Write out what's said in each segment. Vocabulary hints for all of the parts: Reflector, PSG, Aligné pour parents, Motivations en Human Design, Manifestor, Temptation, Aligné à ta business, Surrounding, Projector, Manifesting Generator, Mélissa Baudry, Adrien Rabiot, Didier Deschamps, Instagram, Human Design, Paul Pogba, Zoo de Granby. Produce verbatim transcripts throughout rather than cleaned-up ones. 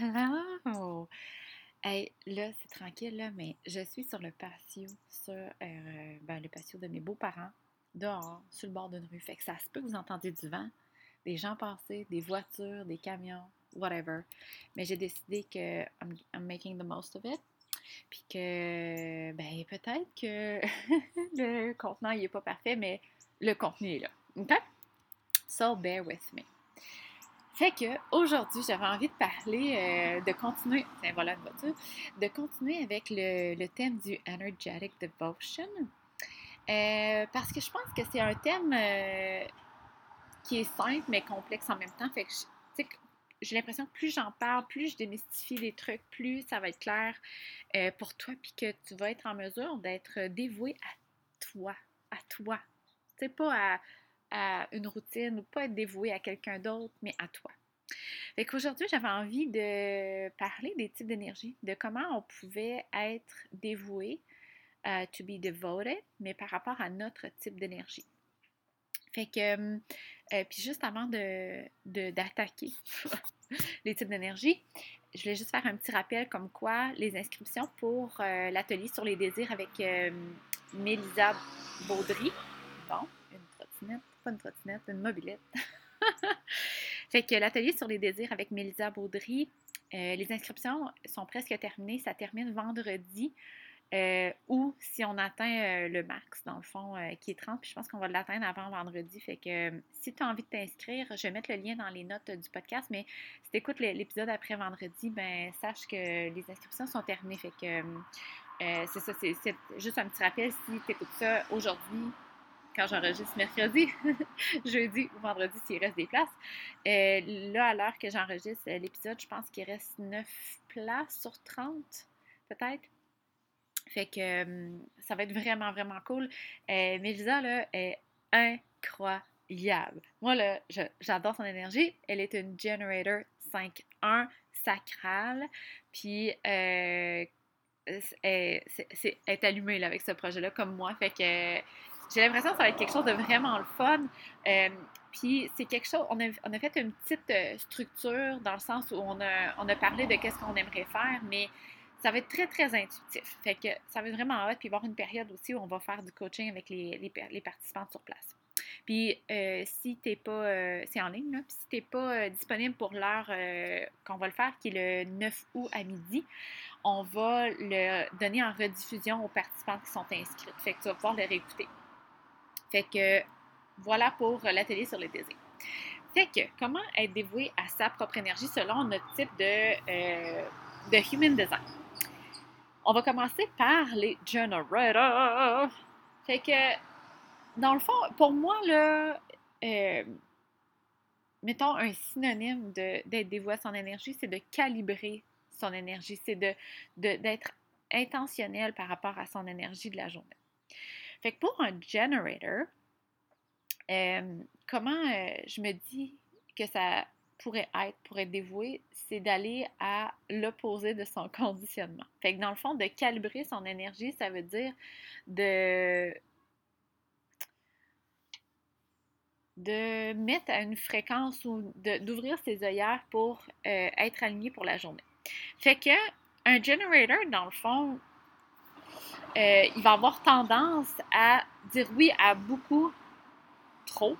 Hello! Hey, là, c'est tranquille, là, mais je suis sur le patio, sur euh, ben, le patio de mes beaux-parents, dehors, sur le bord d'une rue. Fait que ça se peut que vous entendiez du vent, des gens passer, des voitures, des camions, whatever. Mais j'ai décidé que I'm, I'm making the most of it. Puis que, ben, peut-être que le contenant, il n'est pas parfait, mais le contenu est là. OK? So, bear with me. Fait qu'aujourd'hui, j'avais envie de parler, euh, de continuer, tiens, voilà une voiture, de continuer avec le, le thème du Energetic Devotion, euh, parce que je pense que c'est un thème euh, qui est simple, mais complexe en même temps. Fait que, tu sais, j'ai l'impression que plus j'en parle, plus je démystifie les trucs, plus ça va être clair euh, pour toi, puis que tu vas être en mesure d'être dévoué à toi, à toi. Tu sais, pas à... à une routine, ou pas être dévoué à quelqu'un d'autre, mais à toi. Fait qu'aujourd'hui, j'avais envie de parler des types d'énergie, de comment on pouvait être dévoué, uh, to be devoted, mais par rapport à notre type d'énergie. Fait que, euh, euh, puis juste avant de, de, d'attaquer les types d'énergie, je voulais juste faire un petit rappel comme quoi les inscriptions pour euh, l'atelier sur les désirs avec euh, Mélissa Baudry, bon, une trottinette, pas une trottinette, une mobilette. Fait que l'atelier sur les désirs avec Mélissa Baudry, euh, les inscriptions sont presque terminées. Ça termine vendredi euh, ou si on atteint euh, le max, dans le fond, euh, qui est trente. Puis je pense qu'on va l'atteindre avant vendredi. Fait que euh, si tu as envie de t'inscrire, je vais mettre le lien dans les notes euh, du podcast. Mais si tu écoutes l'épisode après vendredi, ben sache que les inscriptions sont terminées. Fait que euh, c'est ça, c'est, c'est juste un petit rappel. Si tu écoutes ça aujourd'hui, quand j'enregistre mercredi, jeudi ou vendredi s'il reste des places. Euh, là, à l'heure que j'enregistre l'épisode, je pense qu'il reste neuf places sur trente, peut-être. Fait que euh, ça va être vraiment, vraiment cool. Euh, Mélissa, là, est incroyable. Moi, là, je, j'adore son énergie. Elle est une Generator cinq un sacrale. Puis, euh, elle, c'est, c'est, elle est allumée là, avec ce projet-là, comme moi. Fait que... j'ai l'impression que ça va être quelque chose de vraiment le fun. Euh, Puis c'est quelque chose, on a, on a fait une petite structure dans le sens où on a, on a parlé de qu'est-ce qu'on aimerait faire, mais ça va être très, très intuitif. Fait que ça va être vraiment hot. Puis il va y avoir une période aussi où on va faire du coaching avec les, les, les participants sur place. Puis euh, si t'es pas, euh, c'est en ligne, là, puis si t'es pas euh, disponible pour l'heure euh, qu'on va le faire, qui est le neuf août à midi, on va le donner en rediffusion aux participants qui sont inscrits. Fait que tu vas pouvoir le réécouter. Fait que, voilà pour l'atelier sur les désirs. Fait que, comment être dévoué à sa propre énergie selon notre type de, euh, de Human Design? On va commencer par les Generators. Fait que, dans le fond, pour moi, là, euh, mettons un synonyme de, d'être dévoué à son énergie, c'est de calibrer son énergie, c'est de, de, d'être intentionnel par rapport à son énergie de la journée. Fait que pour un generator, euh, comment euh, je me dis que ça pourrait être, pour être dévoué, c'est d'aller à l'opposé de son conditionnement. Fait que dans le fond, de calibrer son énergie, ça veut dire de, de mettre à une fréquence ou de, d'ouvrir ses œillères pour euh, être aligné pour la journée. Fait que un generator, dans le fond, Euh, il va avoir tendance à dire oui à beaucoup trop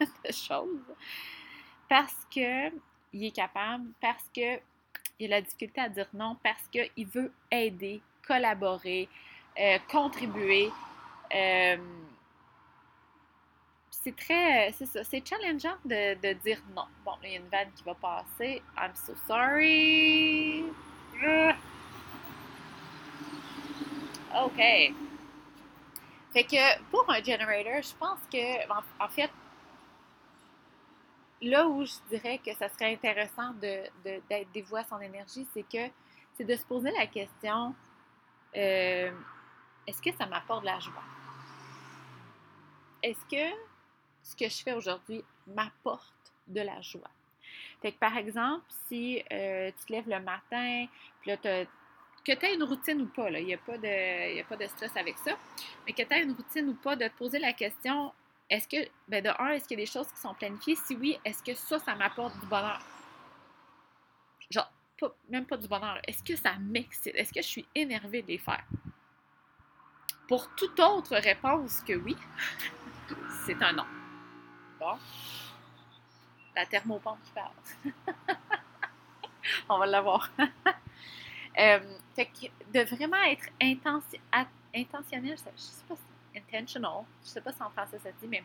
de choses parce qu'il est capable, parce qu'il a la difficulté à dire non, parce qu'il veut aider, collaborer, euh, contribuer. Euh, c'est très, c'est ça, c'est challengeant de, de dire non. Bon, là, il y a une vanne qui va passer. I'm so sorry. OK. Fait que pour un generator, je pense que, en, en fait, là où je dirais que ça serait intéressant de, de, d'être dévoué à son énergie, c'est que c'est de se poser la question euh, est-ce que ça m'apporte de la joie? Est-ce que ce que je fais aujourd'hui m'apporte de la joie? Fait que par exemple, si euh, tu te lèves le matin, puis là, tu as que tu aies une routine ou pas, il n'y a, a pas de stress avec ça, mais que tu aies une routine ou pas, de te poser la question, est-ce que, ben de un, est-ce qu'il y a des choses qui sont planifiées? Si oui, est-ce que ça, ça m'apporte du bonheur? genre, pas, même pas du bonheur, est-ce que ça m'excite? Est-ce que je suis énervée de les faire? Pour toute autre réponse que oui, c'est un non. Bon. La thermopompe qui parle. On va l'avoir. euh, fait que de vraiment être intensi- at- intentionnel, je ne sais pas si intentional, je ne sais pas si en français ça dit, mais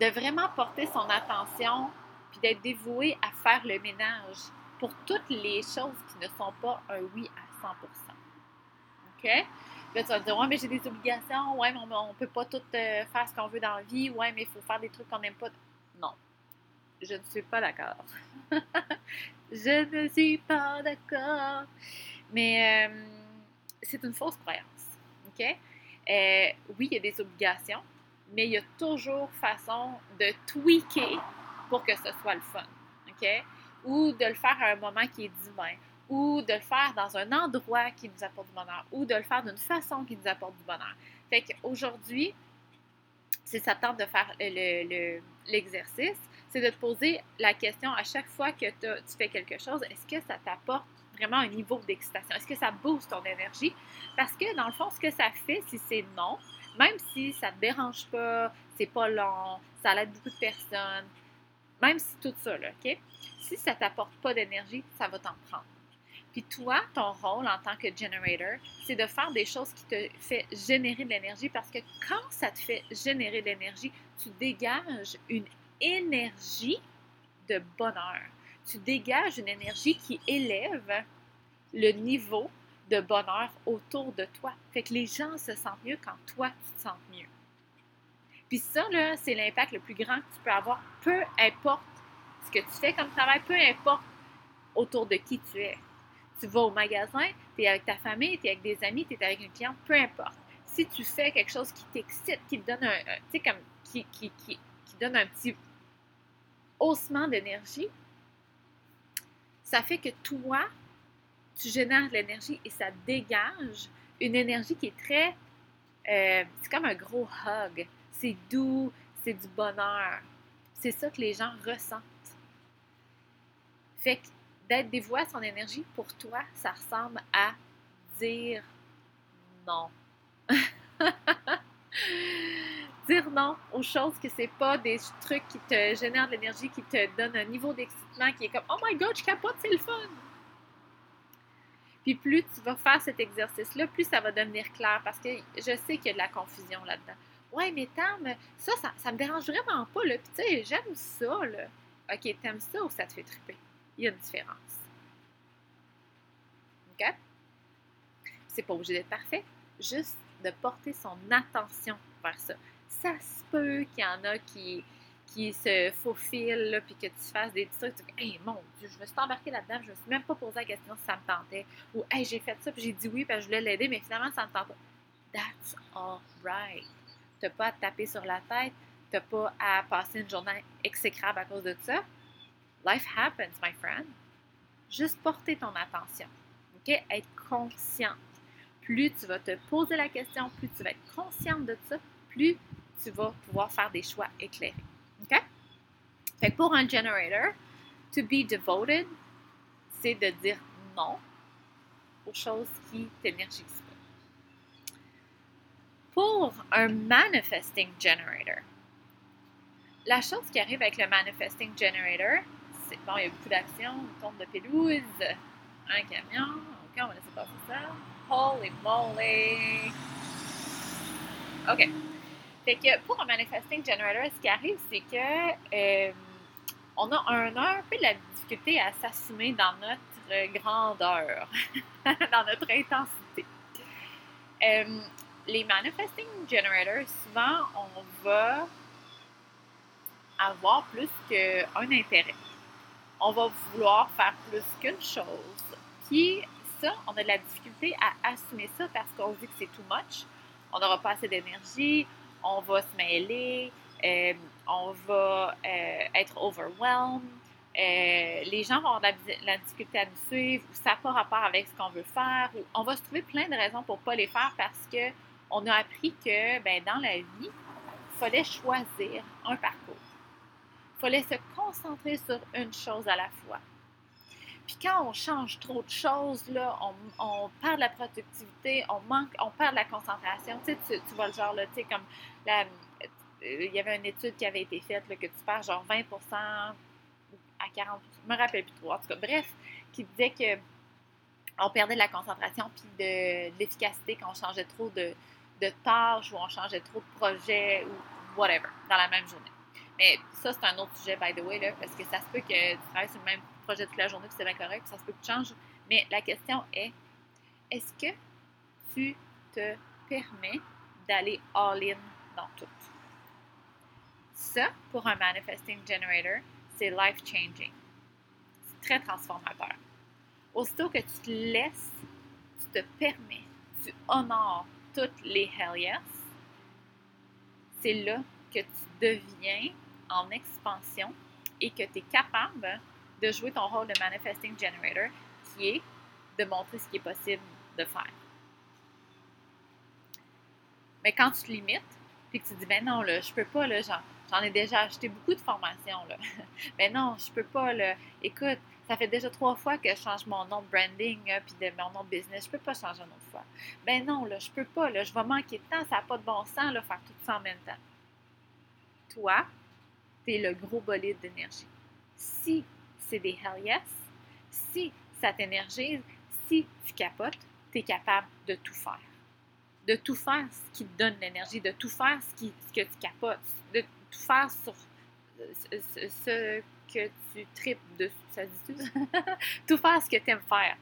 de vraiment porter son attention puis d'être dévoué à faire le ménage pour toutes les choses qui ne sont pas un oui à cent pour cent. OK? Là, tu vas te dire, ouais, mais j'ai des obligations, ouais, mais on ne peut pas tout euh, faire ce qu'on veut dans la vie, ouais, mais il faut faire des trucs qu'on n'aime pas. Non. Je ne suis pas d'accord. Je ne suis pas d'accord. Mais euh, c'est une fausse croyance. OK? Euh, oui, il y a des obligations, mais il y a toujours façon de tweaker pour que ce soit le fun. OK? Ou de le faire à un moment qui est divin. Ou de le faire dans un endroit qui nous apporte du bonheur. Ou de le faire d'une façon qui nous apporte du bonheur. Fait qu'aujourd'hui, si ça tente de faire le, le, l'exercice, c'est de te poser la question à chaque fois que tu fais quelque chose, est-ce que ça t'apporte vraiment un niveau d'excitation? Est-ce que ça booste ton énergie? Parce que dans le fond, ce que ça fait, si c'est non, même si ça ne te dérange pas, c'est pas long, ça aide beaucoup de personnes, même si tout ça, là, OK? Si ça ne t'apporte pas d'énergie, ça va t'en prendre. Puis toi, ton rôle en tant que generator, c'est de faire des choses qui te fait générer de l'énergie parce que quand ça te fait générer de l'énergie, tu dégages une énergie de bonheur. Tu dégages une énergie qui élève le niveau de bonheur autour de toi. Fait que les gens se sentent mieux quand toi, tu te sens mieux. Puis ça, là, c'est l'impact le plus grand que tu peux avoir, peu importe ce que tu fais comme travail, peu importe autour de qui tu es. Tu vas au magasin, tu es avec ta famille, tu es avec des amis, tu es avec une cliente, peu importe. Si tu fais quelque chose qui t'excite, qui te donne un, un tu sais comme qui, qui, qui, qui donne un petit haussement d'énergie, ça fait que toi, tu génères de l'énergie et ça dégage une énergie qui est très, euh, c'est comme un gros hug. C'est doux, c'est du bonheur. C'est ça que les gens ressentent. Fait que d'être dévoué à son énergie, pour toi, ça ressemble à dire non. Dire non aux choses que c'est pas des trucs qui te génèrent de l'énergie, qui te donnent un niveau d'excitement qui est comme « Oh my God, je capote, c'est le fun! » Puis plus tu vas faire cet exercice-là, plus ça va devenir clair parce que je sais qu'il y a de la confusion là-dedans. « Ouais, mais Tam, ça, ça, ça me dérange vraiment pas, là. Puis tu sais, j'aime ça, là. » OK, t'aimes ça ou ça te fait triper? Il y a une différence. OK? C'est pas obligé d'être parfait, juste de porter son attention vers ça. Ça se peut qu'il y en a qui, qui se faufilent, là, puis que tu fasses des trucs, tu dis, hey, mon Dieu, je me suis embarquée là-dedans, je me suis même pas posé la question si ça me tentait. Ou, hey, j'ai fait ça, puis j'ai dit oui, parce que je voulais l'aider, mais finalement, ça me tente pas. That's all right. T'as pas à te taper sur la tête, t'as pas à passer une journée exécrable à cause de ça. Life happens, my friend. Juste porter ton attention. OK? Être consciente. Plus tu vas te poser la question, plus tu vas être consciente de ça, plus tu vas pouvoir faire des choix éclairés. OK? Fait que pour un generator, to be devoted, c'est de dire non aux choses qui t'énergisent pas. Pour un manifesting generator, la chose qui arrive avec le manifesting generator, c'est, bon, il y a beaucoup d'actions, une tombe de pelouse, un camion, OK, on va laisser passer ça. Holy moly! OK. Fait que pour un manifesting generator, ce qui arrive, c'est que euh, on a un, un peu de la difficulté à s'assumer dans notre grandeur, dans notre intensité. Euh, les manifesting generators, souvent, on va avoir plus qu'un intérêt. On va vouloir faire plus qu'une chose. Puis ça, on a de la difficulté à assumer ça parce qu'on se dit que c'est too much. On n'aura pas assez d'énergie, on va se mêler, euh, on va euh, être overwhelmed, euh, les gens vont avoir de la, de la difficulté à nous suivre, ou ça n'a pas rapport avec ce qu'on veut faire. Ou on va se trouver plein de raisons pour ne pas les faire parce qu'on a appris que ben, dans la vie, il fallait choisir un parcours. Il fallait se concentrer sur une chose à la fois. Puis quand on change trop de choses, là, on, on perd de la productivité, on manque, on perd de la concentration. Tu sais, tu, tu vois le genre, là, tu sais, comme la, il y avait une étude qui avait été faite, là, que tu perds genre vingt pour cent à quarante pour cent, je me rappelle plus trop, en tout cas, bref, qui disait que on perdait de la concentration puis de, de l'efficacité quand on changeait trop de, de tâches ou on changeait trop de projets ou whatever, dans la même journée. Mais ça, c'est un autre sujet, by the way, là, parce que ça se peut que tu travailles sur le même projet toute la journée puis c'est bien correct, puis ça se peut que tu changes. Mais la question est, est-ce que tu te permets d'aller all-in dans tout? Ça, pour un Manifesting Generator, c'est life-changing. C'est très transformateur. Aussitôt que tu te laisses, tu te permets, tu honores toutes les hell yes, c'est là que tu deviens en expansion et que tu es capable de jouer ton rôle de Manifesting Generator, qui est de montrer ce qui est possible de faire. Mais quand tu te limites, puis que tu dis, ben non, là, je peux pas, là, j'en, j'en ai déjà acheté beaucoup de formations, là. Ben non, je peux pas, là, écoute, ça fait déjà trois fois que je change mon nom de branding euh, puis de mon nom de business. Je peux pas changer une autre fois. Ben non, là, je peux pas. Là, je vais manquer de temps. Ça n'a pas de bon sens, là, faire tout ça en même temps. Toi, tu es le gros bolide d'énergie. Si c'est des hell yes, si ça t'énergise, si tu capotes, tu es capable de tout faire. De tout faire ce qui te donne l'énergie, de tout faire ce, qui, ce que tu capotes, de tout faire sur ce, ce que tu tripes dessus, ça dit tout. Tout faire ce que tu aimes faire.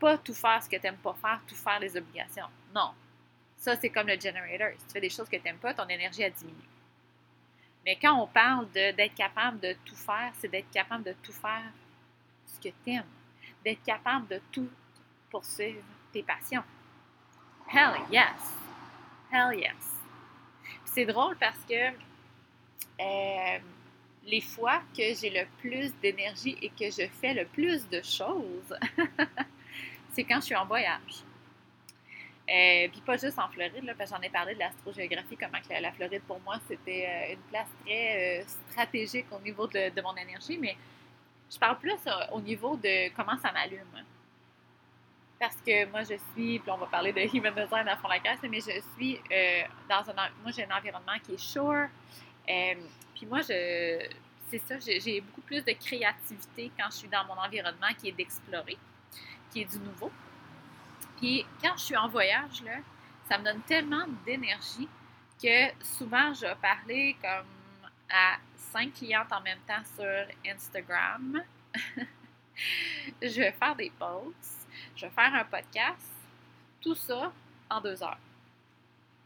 Pas tout faire ce que tu n'aimes pas faire, tout faire les obligations. Non. Ça, c'est comme le generator. Si tu fais des choses que tu n'aimes pas, ton énergie, elle diminue. Mais quand on parle de, d'être capable de tout faire, c'est d'être capable de tout faire ce que tu aimes. D'être capable de tout poursuivre tes passions. Hell yes! Hell yes! Puis c'est drôle parce que... Euh, les fois que j'ai le plus d'énergie et que je fais le plus de choses, c'est quand je suis en voyage. Euh, Puis pas juste en Floride, là, parce que j'en ai parlé de l'astrogéographie, comment que la, la Floride, pour moi, c'était une place très euh, stratégique au niveau de, de mon énergie, mais je parle plus euh, au niveau de comment ça m'allume. Parce que moi, je suis, puis on va parler de Human Design à fond la caisse, mais je suis euh, dans un... Moi, j'ai un environnement qui est shore. Euh, puis moi, je, c'est ça, j'ai, j'ai beaucoup plus de créativité quand je suis dans mon environnement qui est d'explorer, qui est du nouveau. Puis quand je suis en voyage, là, ça me donne tellement d'énergie que souvent, je vais parler comme à cinq clientes en même temps sur Instagram. Je vais faire des posts, je vais faire un podcast, tout ça en deux heures.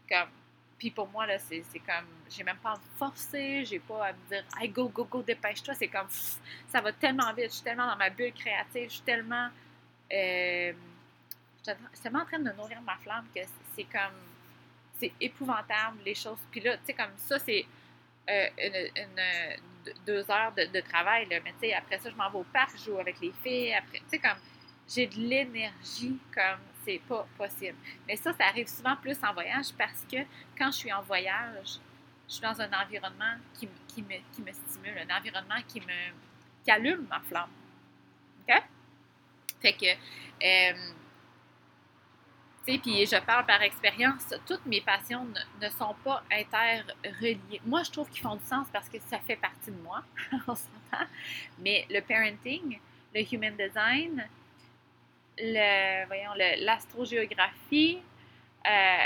Comme... Puis pour moi, là, c'est, c'est comme, j'ai même pas à me forcer, j'ai pas à me dire, hey, go, go, go, dépêche-toi. C'est comme, pff, ça va tellement vite, je suis tellement dans ma bulle créative, je suis tellement, euh, je suis tellement en train de nourrir ma flamme que c'est comme, c'est épouvantable, les choses. Puis là, tu sais, comme ça, c'est euh, une, une, deux heures de, de travail, là. Mais tu sais, après ça, je m'en vais au parc, je joue avec les filles. Après, tu sais, comme, j'ai de l'énergie, comme, c'est pas possible. Mais ça, ça arrive souvent plus en voyage parce que quand je suis en voyage, je suis dans un environnement qui, qui, me, qui me stimule, un environnement qui me qui allume ma flamme. OK? Fait que, euh, tu sais, puis je parle par expérience, toutes mes passions ne, ne sont pas interreliées. Moi, je trouve qu'ils font du sens parce que ça fait partie de moi, on s'entend. Mais le parenting, le human design... Le, voyons, le, l'astrogéographie, euh,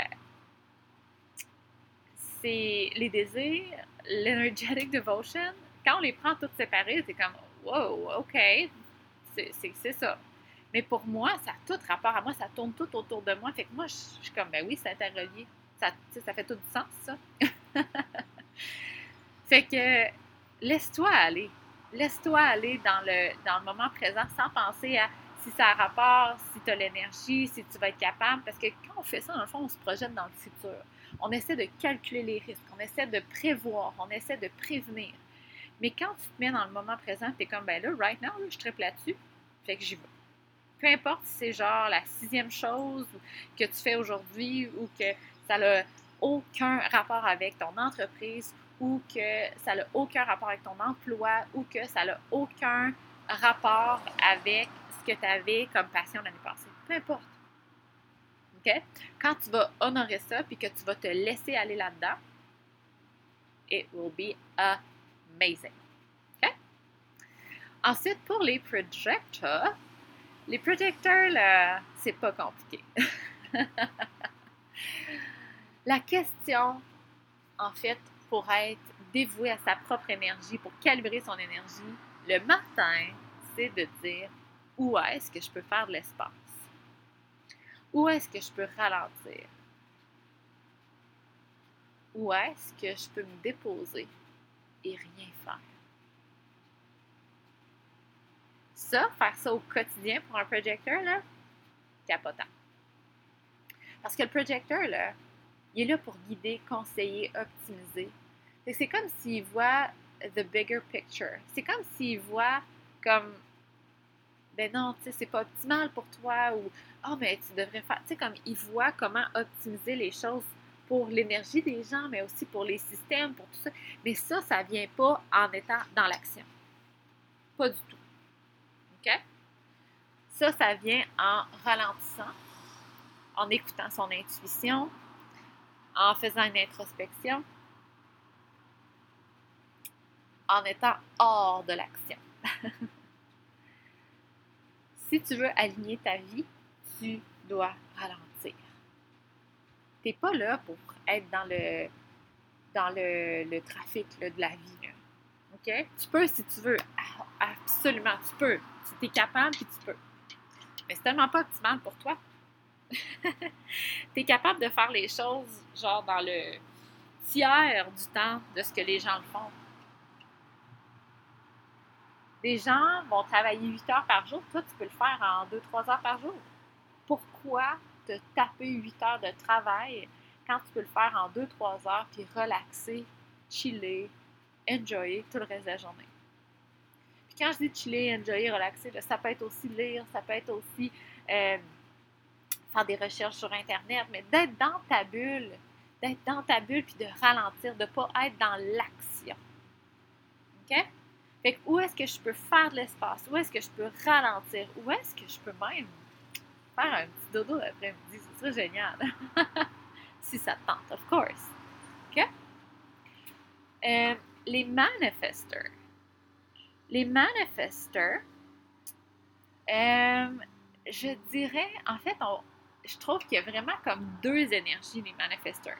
c'est les désirs, l'energetic devotion. Quand on les prend toutes séparées, c'est comme « wow, ok, c'est, c'est, c'est ça ». Mais pour moi, ça a tout rapport à moi, ça tourne tout autour de moi. Fait que moi, je, je suis comme « ben oui, c'est interrelié, ça, ça fait tout du sens, ça ». Fait que laisse-toi aller, laisse-toi aller dans le, dans le moment présent sans penser à si ça a rapport, si tu as l'énergie, si tu vas être capable. Parce que quand on fait ça, dans le fond, on se projette dans le futur. On essaie de calculer les risques, on essaie de prévoir, on essaie de prévenir. Mais quand tu te mets dans le moment présent, tu es comme, ben là, right now, là, je tripe là-dessus, fait que j'y vais. Peu importe si c'est genre la sixième chose que tu fais aujourd'hui ou que ça n'a aucun rapport avec ton entreprise ou que ça n'a aucun rapport avec ton emploi ou que ça n'a aucun rapport avec ce que tu avais comme passion l'année passée. Peu importe. Okay? Quand tu vas honorer ça puis que tu vas te laisser aller là-dedans, it will be amazing. Okay? Ensuite, pour les projectors, les projectors, là, c'est pas compliqué. La question, en fait, pour être dévoué à sa propre énergie, pour calibrer son énergie, le matin, c'est de dire où est-ce que je peux faire de l'espace? Où est-ce que je peux ralentir? Où est-ce que je peux me déposer et rien faire? Ça, faire ça au quotidien pour un projecteur, là, capotant. Parce que le projecteur, là, il est là pour guider, conseiller, optimiser. C'est comme s'il voit the bigger picture. C'est comme s'il voit comme, ben non, tu sais, c'est pas optimal pour toi, ou, oh, mais tu devrais faire, tu sais, comme il voit comment optimiser les choses pour l'énergie des gens, mais aussi pour les systèmes, pour tout ça. Mais ça, ça vient pas en étant dans l'action. Pas du tout. OK? Ça, ça vient en ralentissant, en écoutant son intuition, en faisant une introspection, en étant hors de l'action. Si tu veux aligner ta vie, tu dois ralentir. Tu n'es pas là pour être dans le, dans le, le trafic là, de la vie. Là. Okay? Tu peux si tu veux. Absolument, tu peux. Si tu es capable, puis tu peux. Mais c'est tellement pas optimal pour toi. Tu es capable de faire les choses genre dans le tiers du temps de ce que les gens le font. Des gens vont travailler huit heures par jour. Toi, tu peux le faire en deux à trois heures par jour. Pourquoi te taper huit heures de travail quand tu peux le faire en deux à trois heures puis relaxer, chiller, enjoyer tout le reste de la journée? Puis quand je dis chiller, enjoyer, relaxer, là, ça peut être aussi lire, ça peut être aussi euh, faire des recherches sur Internet, mais d'être dans ta bulle, d'être dans ta bulle puis de ralentir, de ne pas être dans l'action. OK? Fait que où est-ce que je peux faire de l'espace? Où est-ce que je peux ralentir? Où est-ce que je peux même faire un petit dodo l'après-midi? C'est très génial. Si ça te tente, of course. OK? Euh, les manifestors. Les manifestors, euh, je dirais, en fait, on, je trouve qu'il y a vraiment comme deux énergies, les manifestors.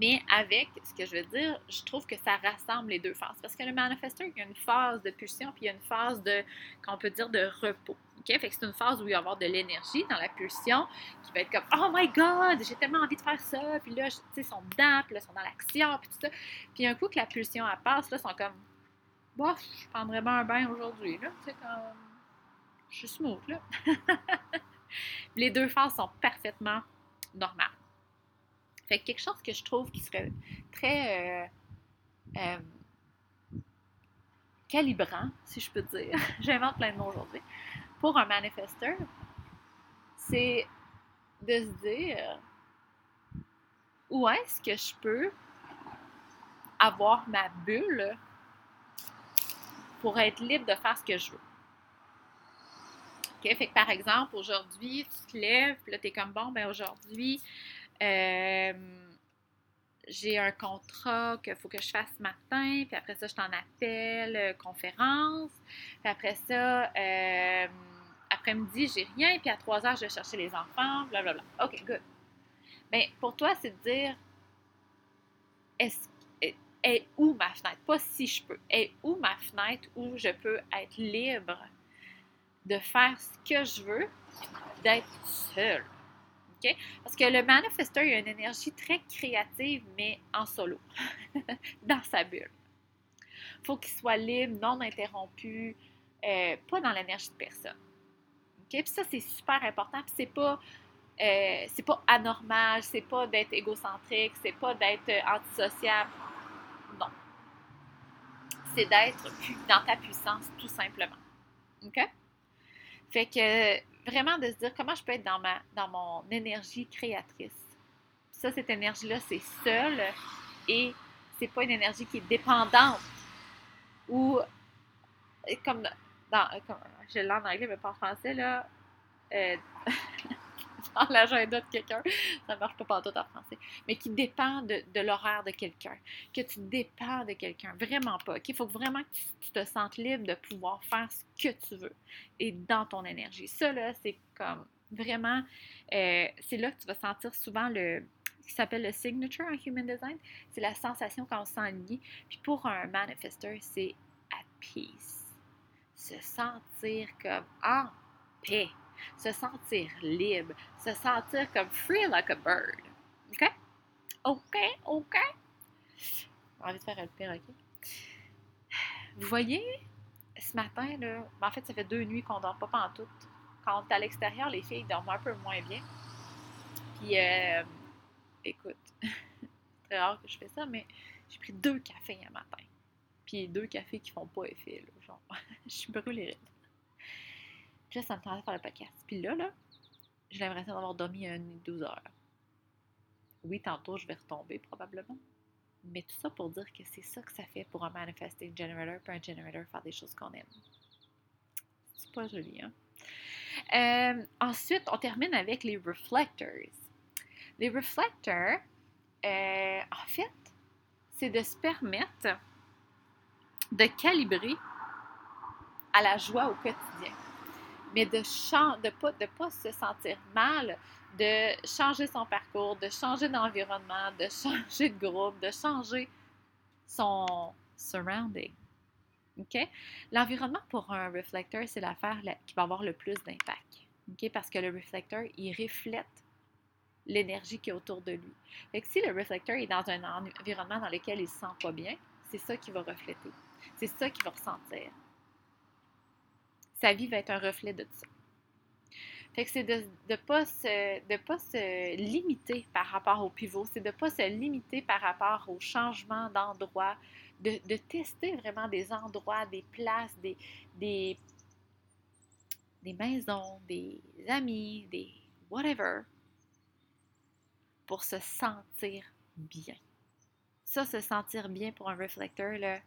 Mais avec ce que je veux dire, je trouve que ça rassemble les deux phases. Parce que le manifesteur, il y a une phase de pulsion, puis il y a une phase de, qu'on peut dire, de repos. Okay? Fait que c'est une phase où il va y avoir de l'énergie dans la pulsion, qui va être comme « Oh my God! J'ai tellement envie de faire ça! » Puis là, tu sais, ils sont dedans, puis là, ils sont dans l'action, puis tout ça. Puis un coup que la pulsion, elle passe, là, ils sont comme « Bof, je prendrais bien un bain aujourd'hui, là. » Tu sais, comme « Je suis smooth, là. » Les deux phases sont parfaitement normales. Fait que quelque chose que je trouve qui serait très euh, euh, calibrant, si je peux dire, j'invente plein de mots aujourd'hui, pour un manifesteur, c'est de se dire où est-ce que je peux avoir ma bulle pour être libre de faire ce que je veux. Okay? Fait que par exemple, aujourd'hui, tu te lèves, puis là, t'es comme bon, ben aujourd'hui, Euh, j'ai un contrat qu'il faut que je fasse ce matin, puis après ça, je t'en appelle, euh, conférence, puis après ça, euh, après-midi, j'ai rien, puis à trois heures, je vais chercher les enfants, blablabla. OK, good. Bien, pour toi, c'est de dire, est-ce, est, est où ma fenêtre? Pas si je peux. Est où ma fenêtre où je peux être libre de faire ce que je veux, d'être seule? Okay? Parce que le manifesteur, il a une énergie très créative, mais en solo, dans sa bulle. Il faut qu'il soit libre, non interrompu, euh, pas dans l'énergie de personne. Okay? Puis ça, c'est super important. Puis c'est pas, euh, c'est pas anormal, c'est pas d'être égocentrique, c'est pas d'être antisociable. Non. C'est d'être dans ta puissance, tout simplement. OK? Fait que vraiment de se dire comment je peux être dans ma dans mon énergie créatrice. Ça, cette énergie-là, c'est seule et c'est pas une énergie qui est dépendante ou comme dans comme je l'ai en anglais, mais pas en français, là, euh, dans l'agenda de quelqu'un, ça ne marche pas partout en français, mais qui dépend de, de l'horaire de quelqu'un, que tu dépends de quelqu'un, vraiment pas. Il faut vraiment que tu, tu te sentes libre de pouvoir faire ce que tu veux et dans ton énergie. Ça, là, c'est comme vraiment, euh, c'est là que tu vas sentir souvent le... qui s'appelle le signature en Human Design, c'est la sensation quand on s'enligne. Puis pour un manifesteur, c'est at peace. Se sentir comme en paix. Se sentir libre. Se sentir comme free like a bird. OK? OK? OK? J'ai envie de faire le pire, OK? Vous voyez, ce matin, là, en fait, ça fait deux nuits qu'on ne dort pas pantoute. Quand on est à l'extérieur, les filles dorment un peu moins bien. Puis... Euh, Écoute, c'est très rare que je fais ça, mais j'ai pris deux cafés un matin. Puis deux cafés qui font pas effet, là, genre, je suis brûlée. Puis là, ça me tentait de faire le podcast. Puis là, là, j'ai l'impression d'avoir dormi une douze heures. Oui, tantôt, je vais retomber, probablement. Mais tout ça pour dire que c'est ça que ça fait pour un Manifesting Generator, puis un Generator faire des choses qu'on aime. C'est pas joli, hein? Euh, ensuite, on termine avec les Reflectors. Les reflecteurs, euh, en fait, c'est de se permettre de calibrer à la joie au quotidien, mais de ne de pas, de pas se sentir mal, de changer son parcours, de changer d'environnement, de changer de groupe, de changer son surrounding. Okay? L'environnement pour un reflecteur, c'est l'affaire qui va avoir le plus d'impact, okay? Parce que le reflecteur, il reflète l'énergie qui est autour de lui. Fait que si le reflecteur est dans un environnement dans lequel il ne se sent pas bien, c'est ça qu'il va refléter. C'est ça qu'il va ressentir. Sa vie va être un reflet de tout ça. Fait que c'est de ne pas, pas se limiter par rapport au pivot, c'est de ne pas se limiter par rapport au changement d'endroit, de, de tester vraiment des endroits, des places, des, des, des maisons, des amis, des whatever, pour se sentir bien. Ça, se sentir bien pour un reflecteur, là,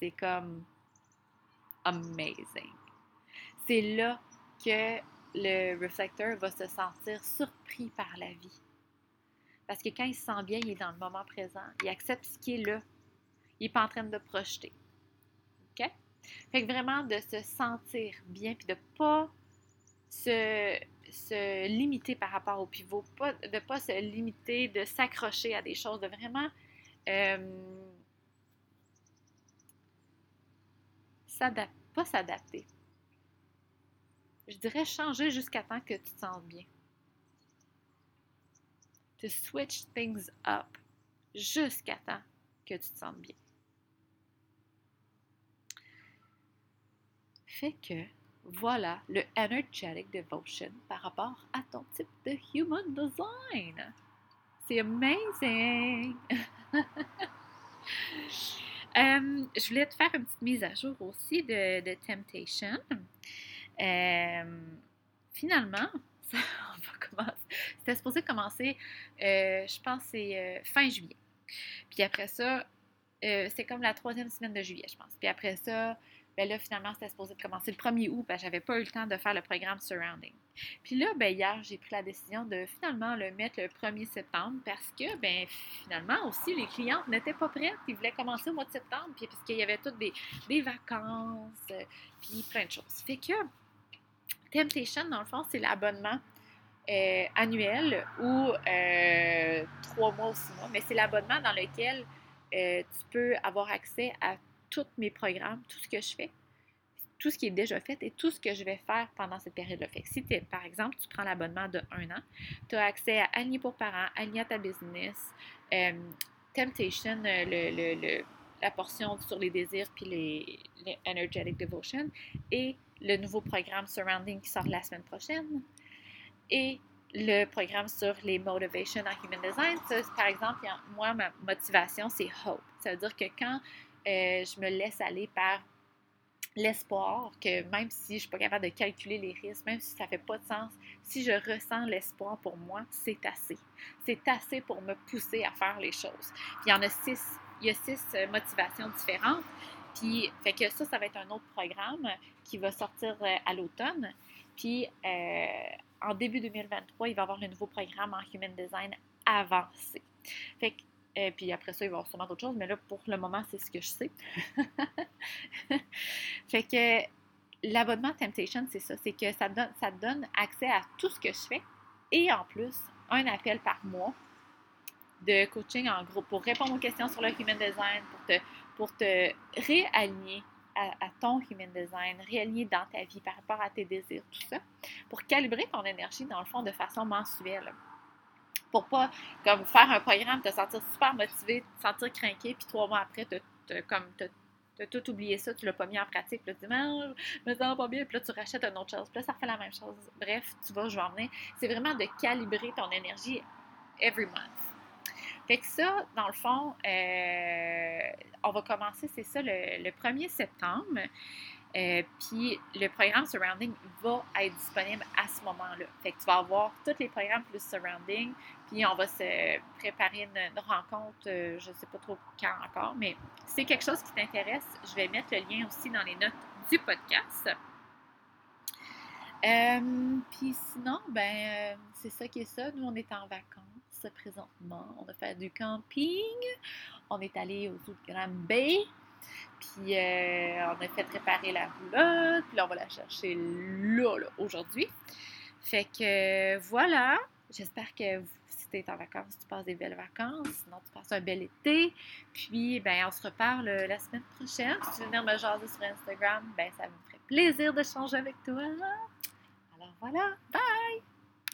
c'est comme amazing. C'est là que le reflecteur va se sentir surpris par la vie. Parce que quand il se sent bien, il est dans le moment présent. Il accepte ce qui est là. Il n'est pas en train de projeter. OK? Fait que vraiment, de se sentir bien, puis de ne pas se... se limiter par rapport au pivot, pas, de ne pas se limiter, de s'accrocher à des choses, de vraiment euh, s'adapter, pas s'adapter. Je dirais changer jusqu'à temps que tu te sentes bien. To switch things up jusqu'à temps que tu te sentes bien. Fait que voilà le Energetic Devotion par rapport à ton type de Human Design. C'est amazing! um, je voulais te faire une petite mise à jour aussi de, de Temptation. Um, finalement, ça, on va commencer. C'était supposé commencer, euh, je pense, c'est euh, fin juillet. Puis après ça, euh, c'est comme la troisième semaine de juillet, je pense. Puis après ça... Bien là, finalement, c'était supposé de commencer le premier août, parce que j'avais pas eu le temps de faire le programme Surrounding. Puis là, bien, hier, j'ai pris la décision de finalement le mettre le premier septembre, parce que, bien, finalement, aussi, les clientes n'étaient pas prêtes. Ils voulaient commencer au mois de septembre, puis parce qu'il y avait toutes des, des vacances, puis plein de choses. Fait que Temptation, dans le fond, c'est l'abonnement euh, annuel ou euh, trois mois ou six mois, mais c'est l'abonnement dans lequel euh, tu peux avoir accès à tous mes programmes, tout ce que je fais, tout ce qui est déjà fait et tout ce que je vais faire pendant cette période-là. Fait que si, par exemple, tu prends l'abonnement de un an, tu as accès à Aligné pour parents, Aligné à ta business, euh, Temptation, le, le, le, la portion sur les désirs puis les, les Energetic Devotion et le nouveau programme Surrounding qui sort la semaine prochaine et le programme sur les Motivations en Human Design. Ça, par exemple, moi, ma motivation, c'est Hope. Ça veut dire que quand Euh, je me laisse aller par l'espoir que même si je ne suis pas capable de calculer les risques, même si ça ne fait pas de sens, si je ressens l'espoir pour moi, c'est assez. C'est assez pour me pousser à faire les choses. Puis il y en a six, il y a six motivations différentes Puis, fait que ça, ça va être un autre programme qui va sortir à l'automne. Puis, euh, en début deux mille vingt-trois, il va y avoir le nouveau programme en Human Design avancé. Fait que, euh, puis après ça, il va y avoir sûrement d'autres choses, mais là, pour le moment, c'est ce que je sais. Fait que l'abonnement Temptation, c'est ça. C'est que ça donne, ça donne accès à tout ce que je fais et en plus, un appel par mois de coaching en groupe pour répondre aux questions sur le Human Design, pour te, pour te réaligner à, à ton Human Design, réaligner dans ta vie par rapport à tes désirs, tout ça, pour calibrer ton énergie, dans le fond, de façon mensuelle. Pour pas, comme, faire un programme, te sentir super motivé, te sentir craqué, puis trois mois après, te, te, comme, te tu as tout oublié ça, tu l'as pas mis en pratique, puis là, tu dis, mais je me sens pas bien, puis là, tu rachètes une autre chose, puis là, ça refait la même chose. Bref, tu vas, je vais en venir. C'est vraiment de calibrer ton énergie every month. Fait que ça, dans le fond, euh, on va commencer, c'est ça, le, le premier septembre. Euh, puis le programme Surrounding va être disponible à ce moment-là. Fait que tu vas avoir tous les programmes plus Surrounding, puis on va se préparer une, une rencontre, euh, je ne sais pas trop quand encore, mais si c'est quelque chose qui t'intéresse, je vais mettre le lien aussi dans les notes du podcast. Euh, puis sinon, ben euh, c'est ça qui est ça. Nous, on est en vacances présentement. On a fait du camping. On est allé au Zoo de Granby. Puis, euh, on a fait réparer la roulotte. Puis là, on va la chercher là, là, aujourd'hui. Fait que, euh, voilà. J'espère que vous, si tu es en vacances, tu passes des belles vacances. Sinon, tu passes un bel été. Puis, ben on se reparle la semaine prochaine. Si tu veux venir me jaser sur Instagram, ben ça me ferait plaisir de changer avec toi. Alors, voilà. Bye!